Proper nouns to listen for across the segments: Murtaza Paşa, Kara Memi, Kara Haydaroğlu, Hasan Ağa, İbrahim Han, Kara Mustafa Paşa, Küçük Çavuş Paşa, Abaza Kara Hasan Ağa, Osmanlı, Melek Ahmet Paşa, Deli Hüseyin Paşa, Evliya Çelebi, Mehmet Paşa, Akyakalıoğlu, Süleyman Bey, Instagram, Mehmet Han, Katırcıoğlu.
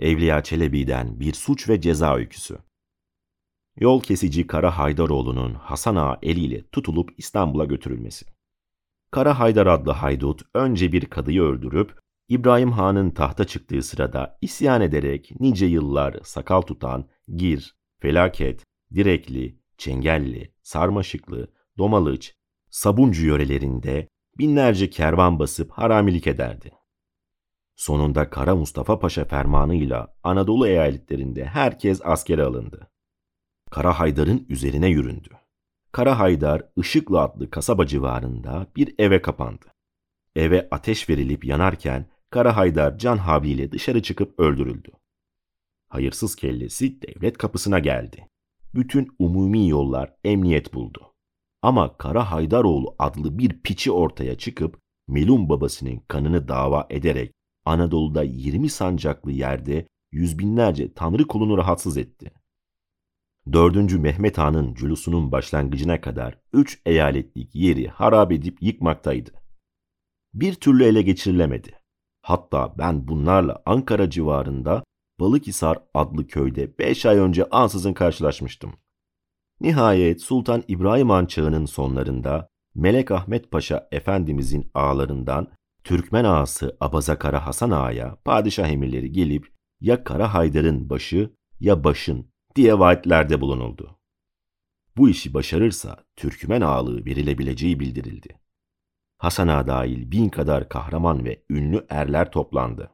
Evliya Çelebi'den bir suç ve ceza öyküsü. Yol kesici Kara Haydaroğlu'nun Hasan Ağa eliyle tutulup İstanbul'a götürülmesi. Kara Haydar adlı haydut önce bir kadıyı öldürüp İbrahim Han'ın tahta çıktığı sırada isyan ederek nice yıllar sakal tutan Gir, Felaket, Direkli, Çengelli, Sarmaşıklı, Domalıç, Sabuncu yörelerinde binlerce kervan basıp haramilik ederdi. Sonunda Kara Mustafa Paşa fermanıyla Anadolu eyaletlerinde herkes askere alındı. Kara Haydar'ın üzerine yüründü. Kara Haydar, Işıklı adlı kasaba civarında bir eve kapandı. Eve ateş verilip yanarken Kara Haydar can havliyle dışarı çıkıp öldürüldü. Hayırsız kellesi devlet kapısına geldi. Bütün umumi yollar emniyet buldu. Ama Kara Haydaroğlu adlı bir piçi ortaya çıkıp melun babasının kanını dava ederek Anadolu'da 20 sancaklı yerde yüz binlerce tanrı kulunu rahatsız etti. 4. Mehmet Han'ın culusunun başlangıcına kadar 3 eyaletlik yeri harap edip yıkmaktaydı. Bir türlü ele geçirilemedi. Hatta ben bunlarla Ankara civarında Balıkhisar adlı köyde 5 ay önce ansızın karşılaşmıştım. Nihayet Sultan İbrahim Han çağının sonlarında Melek Ahmet Paşa Efendimizin ağalarından Türkmen ağası Abaza Kara Hasan Ağa'ya padişah emirleri gelip ya Kara Haydar'ın başı ya başın diye vaatlerde bulunuldu. Bu işi başarırsa Türkmen ağalığı verilebileceği bildirildi. Hasan Ağa dahil 1000 kadar kahraman ve ünlü erler toplandı.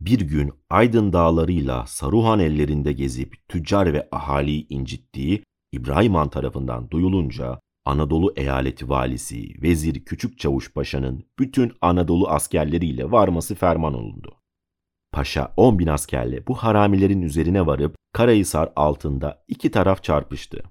Bir gün Aydın dağlarıyla Saruhan ellerinde gezip tüccar ve ahaliyi incittiği İbrahim Han tarafından duyulunca Anadolu eyaleti valisi Vezir Küçük Çavuş Paşa'nın bütün Anadolu askerleriyle varması ferman olundu. Paşa 10.000 askerle bu haramilerin üzerine varıp Karahisar altında iki taraf çarpıştı.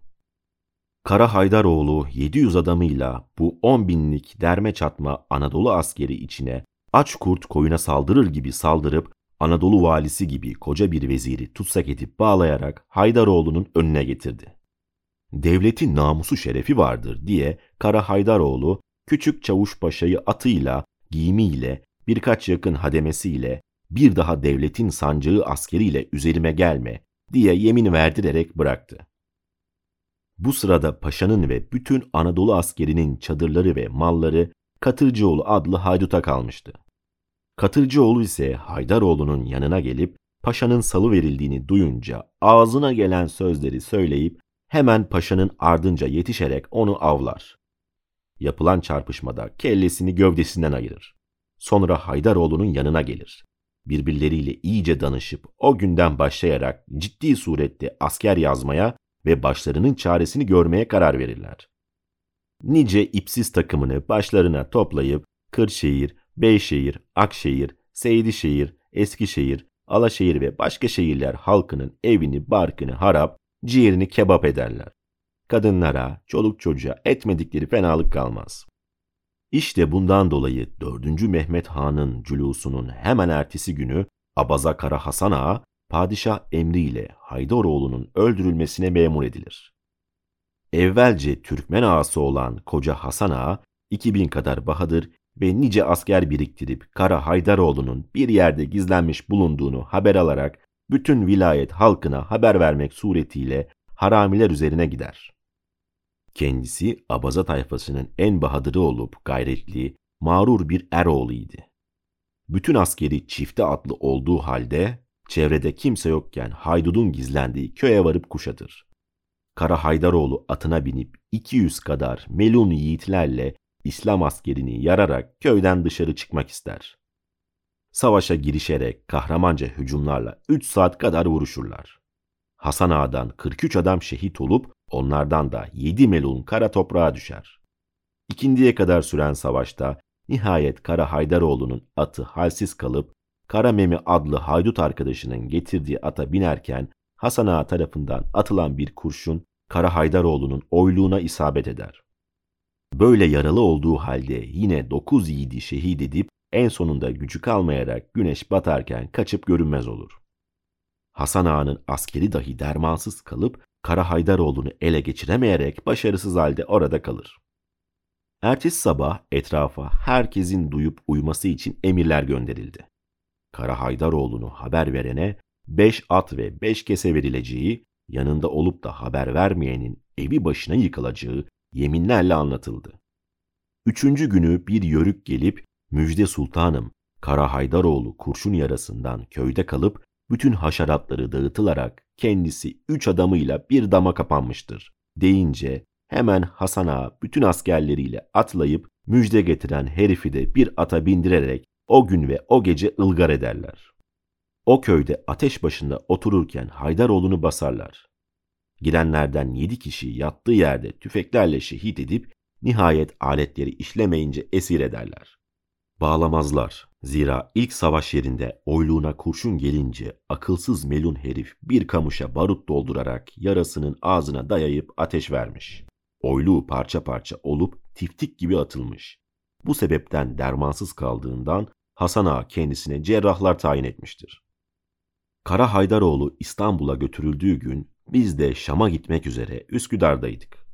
Kara Haydaroğlu 700 adamıyla bu 10.000'lik derme çatma Anadolu askeri içine aç kurt koyuna saldırır gibi saldırıp Anadolu valisi gibi koca bir veziri tutsak edip bağlayarak Haydaroğlu'nun önüne getirdi. Devletin namusu şerefi vardır diye Kara Haydaroğlu Küçük Çavuş Paşa'yı atıyla, giyimiyle, birkaç yakın hademesiyle bir daha devletin sancağı askeriyle üzerime gelme diye yemin verdirerek bıraktı. Bu sırada paşanın ve bütün Anadolu askerinin çadırları ve malları Katırcıoğlu adlı hayduta kalmıştı. Katırcıoğlu ise Haydaroğlu'nun yanına gelip paşanın salıverildiğini duyunca ağzına gelen sözleri söyleyip hemen paşanın ardınca yetişerek onu avlar. Yapılan çarpışmada kellesini gövdesinden ayırır. Sonra Haydaroğlu'nun yanına gelir. Birbirleriyle iyice danışıp o günden başlayarak ciddi surette asker yazmaya ve başlarının çaresini görmeye karar verirler. Nice ipsiz takımını başlarına toplayıp Kırşehir, Beyşehir, Akşehir, Seydişehir, Eskişehir, Alaşehir ve başka şehirler halkının evini, barkını harap, ciğerini kebap ederler. Kadınlara, çoluk çocuğa etmedikleri fenalık kalmaz. İşte bundan dolayı 4. Mehmet Han'ın culusunun hemen ertesi günü Abaza Kara Hasan Ağa, padişah emriyle Haydaroğlu'nun öldürülmesine memur edilir. Evvelce Türkmen ağası olan koca Hasan Ağa, 2000 kadar bahadır ve nice asker biriktirip Kara Haydaroğlu'nun bir yerde gizlenmiş bulunduğunu haber alarak bütün vilayet halkına haber vermek suretiyle haramiler üzerine gider. Kendisi Abaza tayfasının en bahadırı olup gayretli, mağrur bir eroğluydu. Bütün askeri çifte atlı olduğu halde çevrede kimse yokken haydudun gizlendiği köye varıp kuşatır. Kara Haydaroğlu atına binip 200 kadar melun yiğitlerle İslam askerini yararak köyden dışarı çıkmak ister. Savaşa girişerek kahramanca hücumlarla 3 saat kadar vuruşurlar. Hasan Ağa'dan 43 adam şehit olup onlardan da 7 melun kara toprağa düşer. İkindiye kadar süren savaşta nihayet Kara Haydaroğlu'nun atı halsiz kalıp Kara Memi adlı haydut arkadaşının getirdiği ata binerken Hasan Ağa tarafından atılan bir kurşun Kara Haydaroğlu'nun oyluğuna isabet eder. Böyle yaralı olduğu halde yine 9 yiğidi şehit edip en sonunda gücü kalmayarak güneş batarken kaçıp görünmez olur. Hasan Ağa'nın askeri dahi dermansız kalıp Kara Haydaroğlu'nu ele geçiremeyerek başarısız halde orada kalır. Ertesi sabah etrafa herkesin duyup uyması için emirler gönderildi. Kara Haydaroğlu'nu haber verene 5 at ve 5 kese verileceği, yanında olup da haber vermeyenin evi başına yıkılacağı yeminlerle anlatıldı. 3. günü bir yörük gelip, "Müjde Sultanım, Kara Haydaroğlu kurşun yarasından köyde kalıp bütün haşeratları dağıtılarak kendisi 3 adamıyla bir dama kapanmıştır" deyince hemen Hasan Ağa bütün askerleriyle atlayıp müjde getiren herifi de bir ata bindirerek o gün ve o gece ılgar ederler. O köyde ateş başında otururken Haydaroğlu'nu basarlar. Gidenlerden 7 kişi yattığı yerde tüfeklerle şehit edip nihayet aletleri işlemeyince esir ederler. Bağlamazlar. Zira ilk savaş yerinde oyluğuna kurşun gelince akılsız melun herif bir kamışa barut doldurarak yarasının ağzına dayayıp ateş vermiş. Oyluğu parça parça olup tiftik gibi atılmış. Bu sebepten dermansız kaldığından Hasan Ağa kendisine cerrahlar tayin etmiştir. Kara Haydaroğlu İstanbul'a götürüldüğü gün biz de Şam'a gitmek üzere Üsküdar'daydık.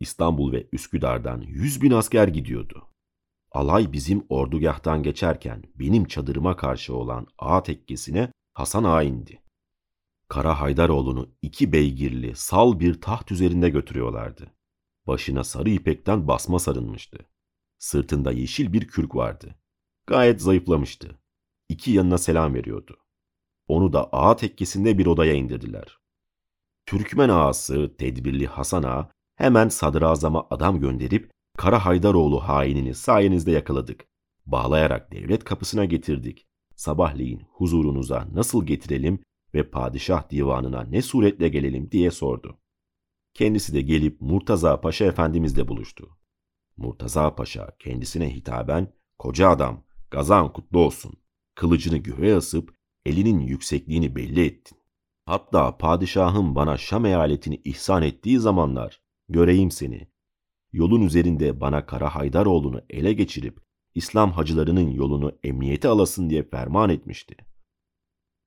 İstanbul ve Üsküdar'dan 100.000 asker gidiyordu. Alay bizim ordugahtan geçerken benim çadırıma karşı olan ağa tekkesine Hasan Ağa indi. Kara Haydaroğlu'nu 2 beygirli sal bir taht üzerinde götürüyorlardı. Başına sarı ipekten basma sarılmıştı. Sırtında yeşil bir kürk vardı. Gayet zayıflamıştı. 2 yanına selam veriyordu. Onu da ağa tekkesinde bir odaya indirdiler. Türkmen ağası tedbirli Hasan Ağa hemen sadrazama adam gönderip "Kara Haydaroğlu hainini sayenizde yakaladık. Bağlayarak devlet kapısına getirdik. Sabahleyin huzurunuza nasıl getirelim ve padişah divanına ne suretle gelelim?" diye sordu. Kendisi de gelip Murtaza Paşa efendimizle buluştu. Murtaza Paşa kendisine hitaben "Koca adam, gazan kutlu olsun. Kılıcını göğe asıp elinin yüksekliğini belli ettin. Hatta padişahım bana Şam eyaletini ihsan ettiği zamanlar göreyim seni. Yolun üzerinde bana Kara Haydaroğlu'nu ele geçirip İslam hacılarının yolunu emniyete alasın diye ferman etmişti.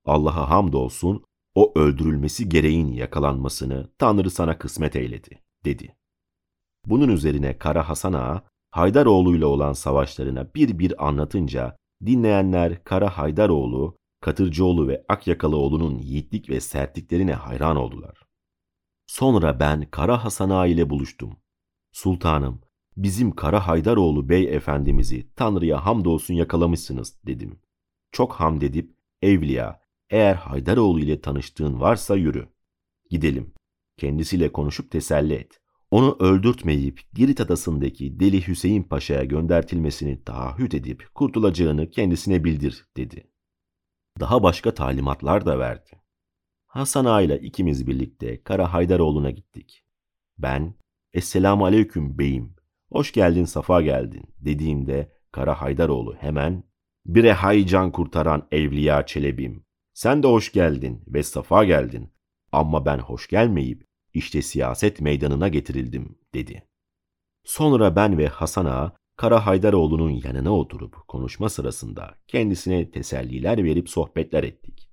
Allah'a hamdolsun o öldürülmesi gereğin yakalanmasını Tanrı sana kısmet eyledi" dedi. Bunun üzerine Kara Hasan Ağa Haydaroğlu'yla olan savaşlarına bir bir anlatınca dinleyenler Kara Haydaroğlu, Katırcıoğlu ve Akyakalıoğlu'nun yiğitlik ve sertliklerine hayran oldular. Sonra ben Kara Hasan Ağa ile buluştum. "Sultanım, bizim Kara Haydaroğlu Bey efendimizi Tanrı'ya hamdolsun yakalamışsınız" dedim. Çok hamd edip "Evliya, eğer Haydaroğlu ile tanıştığın varsa yürü. Gidelim. Kendisiyle konuşup teselli et. Onu öldürtmeyip Girit adasındaki Deli Hüseyin Paşa'ya göndertilmesini taahhüt edip kurtulacağını kendisine bildir" dedi. Daha başka talimatlar da verdi. Hasan Ağa ile ikimiz birlikte Kara Haydaroğlu'na gittik. Ben "Esselamu aleyküm beyim, hoş geldin, safa geldin" dediğimde Kara Haydaroğlu hemen "Bire hay can kurtaran Evliya Çelebim, sen de hoş geldin ve safa geldin ama ben hoş gelmeyip işte siyaset meydanına getirildim" dedi. Sonra ben ve Hasan Ağa Kara Haydaroğlu'nun yanına oturup konuşma sırasında kendisine teselliler verip sohbetler ettik.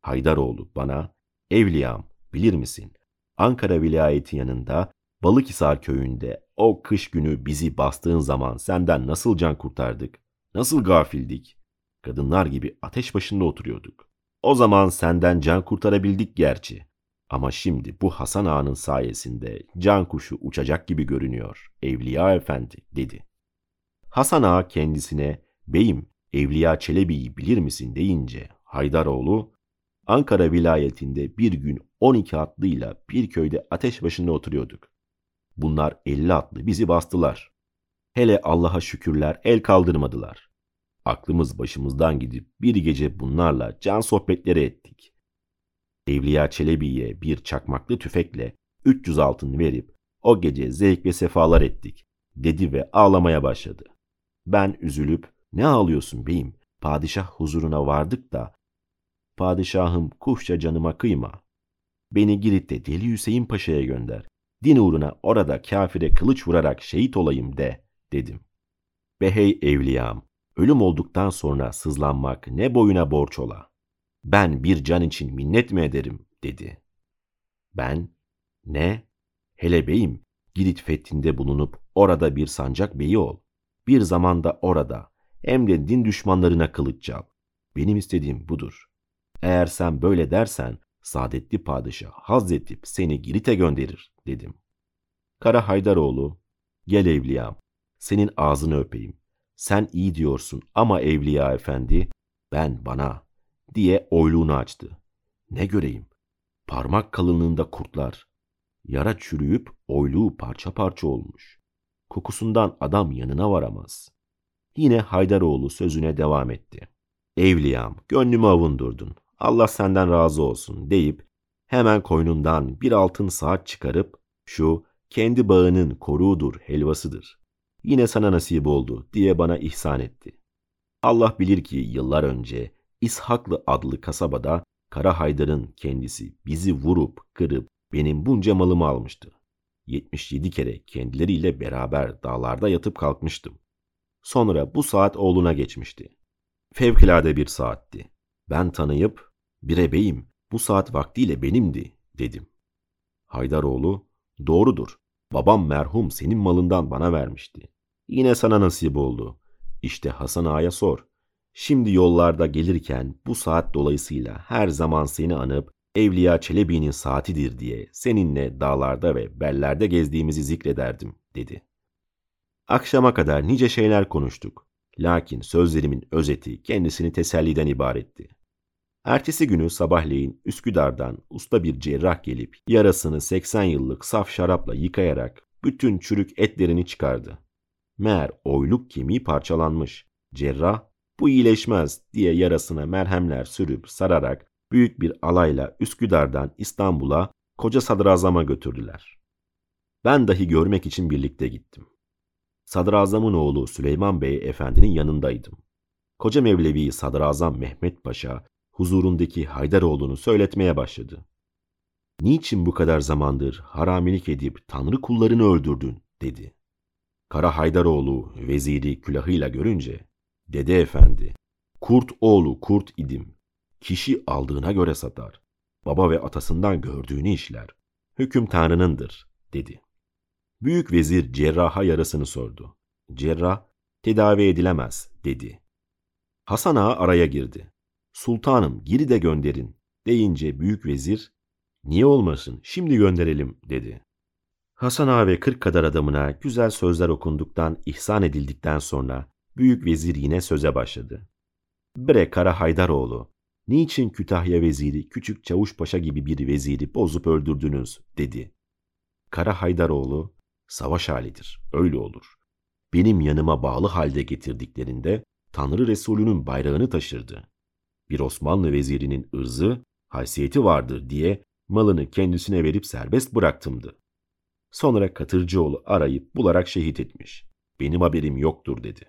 Haydaroğlu bana "Evliyam, bilir misin? Ankara vilayeti yanında Balıkhisar köyünde o kış günü bizi bastığın zaman senden nasıl can kurtardık, nasıl gafildik. Kadınlar gibi ateş başında oturuyorduk. O zaman senden can kurtarabildik gerçi. Ama şimdi bu Hasan Ağa'nın sayesinde can kuşu uçacak gibi görünüyor Evliya Efendi" dedi. Hasan Ağa kendisine "Beyim, Evliya Çelebi'yi bilir misin?" deyince Haydaroğlu "Ankara vilayetinde bir gün 12 atlıyla bir köyde ateş başında oturuyorduk. Bunlar 50 atlı bizi bastılar. Hele Allah'a şükürler el kaldırmadılar. Aklımız başımızdan gidip bir gece bunlarla can sohbetleri ettik. Evliya Çelebi'ye bir çakmaklı tüfekle 300 altın verip o gece zevk ve sefalar ettik" dedi ve ağlamaya başladı. Ben üzülüp "Ne ağlıyorsun beyim? Padişah huzuruna vardık da padişahım kuşça canıma kıyma. Beni Girit'te Deli Hüseyin Paşa'ya gönder. Din uğruna orada kafire kılıç vurarak şehit olayım de" dedim. "Be hey evliyam, ölüm olduktan sonra sızlanmak ne boyuna borç ola. Ben bir can için minnet mi ederim?" dedi. Ben "Ne? Hele beyim, Girit fethinde bulunup orada bir sancak beyi ol. Bir zamanda orada hem de din düşmanlarına kılıç çal. Benim istediğim budur. Eğer sen böyle dersen saadetli padişah hazretip seni Girit'e gönderir dedim. Kara Haydaroğlu, gel evliyam, senin ağzını öpeyim. Sen iyi diyorsun ama Evliya Efendi, ben bana, diye oyluğunu açtı. Ne göreyim? Parmak kalınlığında kurtlar. Yara çürüyüp oyluğu parça parça olmuş. Kokusundan adam yanına varamaz. Yine Haydaroğlu sözüne devam etti. Evliyam, gönlümü avundurdun. Allah senden razı olsun deyip hemen koynundan bir altın saat çıkarıp şu kendi bağının koruğudur, helvasıdır. Yine sana nasip oldu diye bana ihsan etti. Allah bilir ki yıllar önce İshaklı adlı kasabada Kara Haydar'ın kendisi bizi vurup kırıp benim bunca malımı almıştı. 77 kere kendileriyle beraber dağlarda yatıp kalkmıştım. Sonra bu saat oğluna geçmişti. Fevkalade bir saatti. Ben tanıyıp, birebeyim, bu saat vaktiyle benimdi dedim. Haydaroğlu, doğrudur. Babam merhum senin malından bana vermişti. Yine sana nasip oldu. İşte Hasan Ağa'ya sor. Şimdi yollarda gelirken bu saat dolayısıyla her zaman seni anıp Evliya Çelebi'nin saatidir diye seninle dağlarda ve bellerde gezdiğimizi zikrederdim dedi. Akşama kadar nice şeyler konuştuk. Lakin sözlerimin özeti kendisini teselliden ibaretti. Ertesi günü sabahleyin Üsküdar'dan usta bir cerrah gelip yarasını 80 yıllık saf şarapla yıkayarak bütün çürük etlerini çıkardı. Meğer oyluk kemiği parçalanmış. Cerrah bu iyileşmez diye yarasına merhemler sürüp sararak büyük bir alayla Üsküdar'dan İstanbul'a koca sadrazama götürdüler. Ben dahi görmek için birlikte gittim. Sadrazamın oğlu Süleyman Bey efendinin yanındaydım. Koca Mevlevi Sadrazam Mehmet Paşa huzurundaki Haydaroğlu'nu söyletmeye başladı. Niçin bu kadar zamandır haramilik edip tanrı kullarını öldürdün dedi. Kara Haydaroğlu veziri külahıyla görünce, dede efendi, kurt oğlu kurt idim. Kişi aldığına göre satar. Baba ve atasından gördüğünü işler. Hüküm tanrınındır dedi. Büyük vezir cerraha yarasını sordu. Cerrah, tedavi edilemez dedi. Hasan Ağa araya girdi. Sultanım geri de gönderin deyince büyük vezir, niye olmasın şimdi gönderelim dedi. Hasan Ağa ve 40 kadar adamına güzel sözler okunduktan, ihsan edildikten sonra büyük vezir yine söze başladı. Bre Kara Haydaroğlu, niçin Kütahya veziri Küçük Çavuş Paşa gibi bir veziri bozup öldürdünüz dedi. Kara Haydaroğlu, savaş halidir, öyle olur. Benim yanıma bağlı halde getirdiklerinde Tanrı Resulü'nün bayrağını taşırdı. Bir Osmanlı vezirinin ırzı, haysiyeti vardır diye malını kendisine verip serbest bıraktımdı. Sonra Katırcıoğlu arayıp bularak şehit etmiş. Benim haberim yoktur dedi.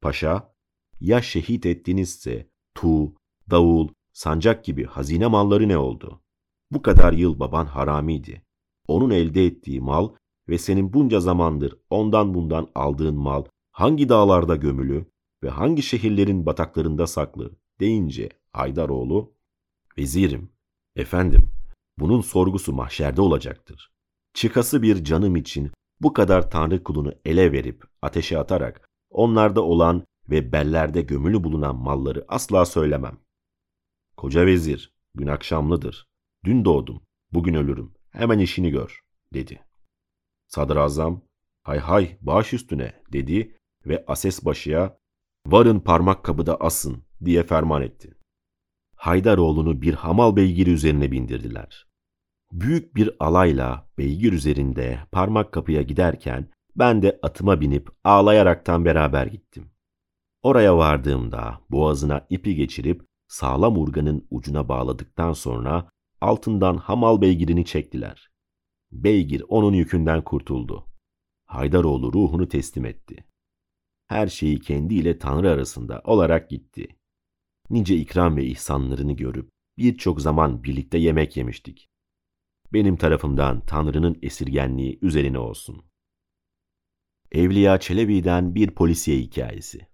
Paşa, ya şehit ettinizse tuğ, davul, sancak gibi hazine malları ne oldu? Bu kadar yıl baban haramiydi. Onun elde ettiği mal ve senin bunca zamandır ondan bundan aldığın mal hangi dağlarda gömülü ve hangi şehirlerin bataklarında saklı deyince Haydaroğlu, vezirim, efendim, bunun sorgusu mahşerde olacaktır. Çıkası bir canım için bu kadar tanrı kulunu ele verip ateşe atarak onlarda olan ve bellerde gömülü bulunan malları asla söylemem. Koca vezir, gün akşamlıdır. Dün doğdum, bugün ölürüm. Hemen işini gör dedi. Sadrazam, hay hay baş üstüne dedi ve ases başıya, varın parmak kapıda asın diye ferman etti. Haydaroğlu'nu bir hamal beygiri üzerine bindirdiler. Büyük bir alayla beygir üzerinde parmak kapıya giderken ben de atıma binip ağlayaraktan beraber gittim. Oraya vardığımda boğazına ipi geçirip sağlam urganın ucuna bağladıktan sonra altından hamal beygirini çektiler. Beygir onun yükünden kurtuldu. Haydaroğlu ruhunu teslim etti. Her şeyi kendiyle Tanrı arasında olarak gitti. Nice ikram ve ihsanlarını görüp birçok zaman birlikte yemek yemiştik. Benim tarafımdan Tanrı'nın esirgenliği üzerine olsun. Evliya Çelebi'den bir polisiye hikayesi.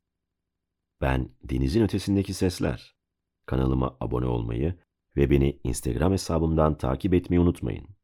Ben Denizin Ötesindeki Sesler. Kanalıma abone olmayı ve beni Instagram hesabımdan takip etmeyi unutmayın.